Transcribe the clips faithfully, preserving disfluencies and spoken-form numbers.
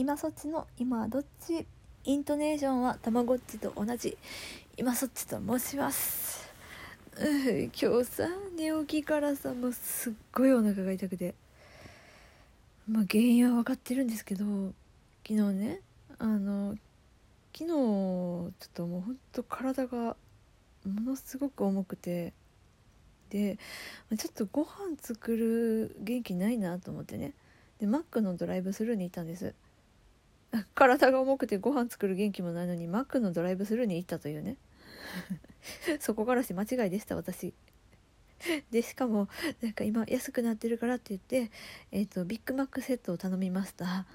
今そっちの今はどっちイントネーションはたまごっちと同じ今そっちと申します。うう今日さ寝起きからさもうすっごいお腹が痛くて、まあ原因は分かってるんですけど、昨日ねあの昨日ちょっともうほんと体がものすごく重くて、でちょっとご飯作る元気ないなと思ってね、でマックのドライブスルーに行ったんです。体が重くてご飯作る元気もないのにマックのドライブスルーに行ったというねそこからして間違いでした私でしかもなんか今安くなってるからって言って、えーと、ビッグマックセットを頼みました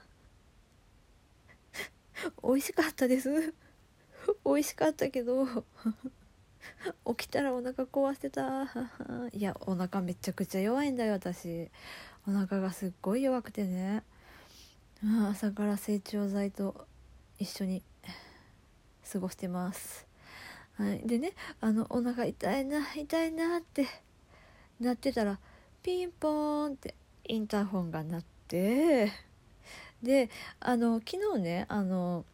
美味しかったです美味しかったけど起きたらお腹壊してたいやお腹めちゃくちゃ弱いんだよ私。お腹がすっごい弱くてね、朝から成長剤と一緒に過ごしてます、はい、でねあのお腹痛いな痛いなってなってたらピンポーンってインターホンが鳴って、であの昨日ねあの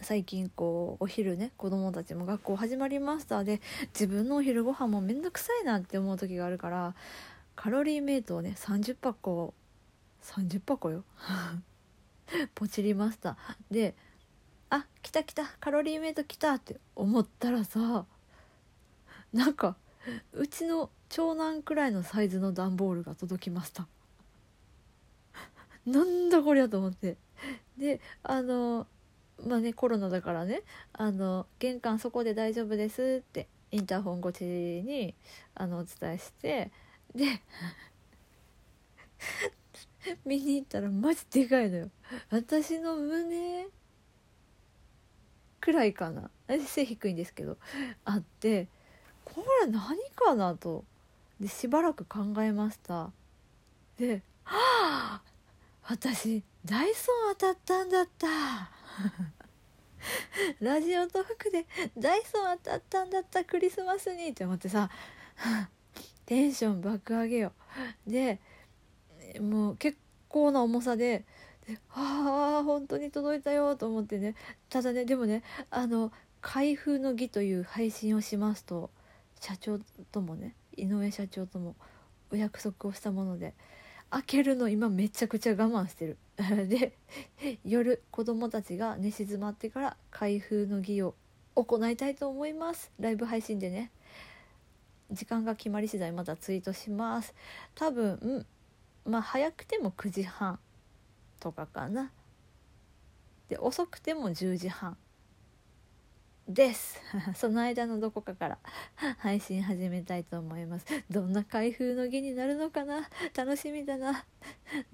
最近こうお昼ね子供たちも学校始まりましたで、自分のお昼ご飯もめんどくさいなって思う時があるからカロリーメイトをねさんじゅっぱこよポチりました。であ来た来たカロリーメイト来たって思ったらさ、なんかうちの長男くらいのサイズの段ボールが届きましたなんだこりゃと思って、であのまあねコロナだからねあの玄関そこで大丈夫ですってインターホン越しにあのお伝えして、で見に行ったらマジでかいのよ。私の胸くらいかな、背低いんですけどあって、これ何かなとでしばらく考えました。ではあ私ダイソン当たったんだったラジオトークでダイソン当たったんだったクリスマスにって思ってさテンション爆上げよ。でもう結構な重さで、でああ本当に届いたよと思ってね。ただねでもねあの開封の儀という配信をしますと社長ともね井上社長ともお約束をしたもので、開けるの今めちゃくちゃ我慢してるで夜子供たちが寝静まってから開封の儀を行いたいと思います。ライブ配信でね時間が決まり次第またツイートします。多分まあ早くてもくじはんとかかな、で遅くてもじゅうじはんですその間のどこかから配信始めたいと思います。どんな開封の儀になるのかな、楽しみだな、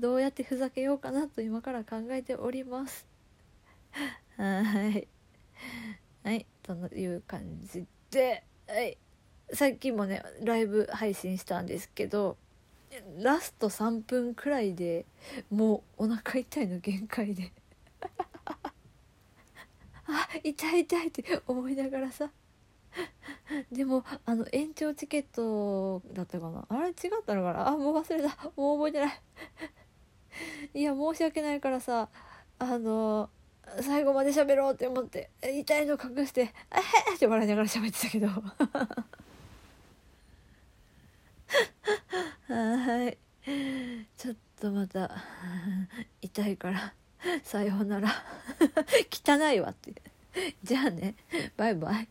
どうやってふざけようかなと今から考えておりますはいはいという感じで、はいさっきもねライブ配信したんですけどラストさんぷんくらいでもうお腹痛いの限界であ痛い痛いって思いながらさ、でもあの延長チケットだったかなあれ違ったのかなあもう忘れたもう覚えてないいや申し訳ないからさあの最後まで喋ろうって思って痛いの隠してあへって笑いながら喋ってたけどはいちょっとまた痛いからさようなら汚いわってじゃあねバイバイ。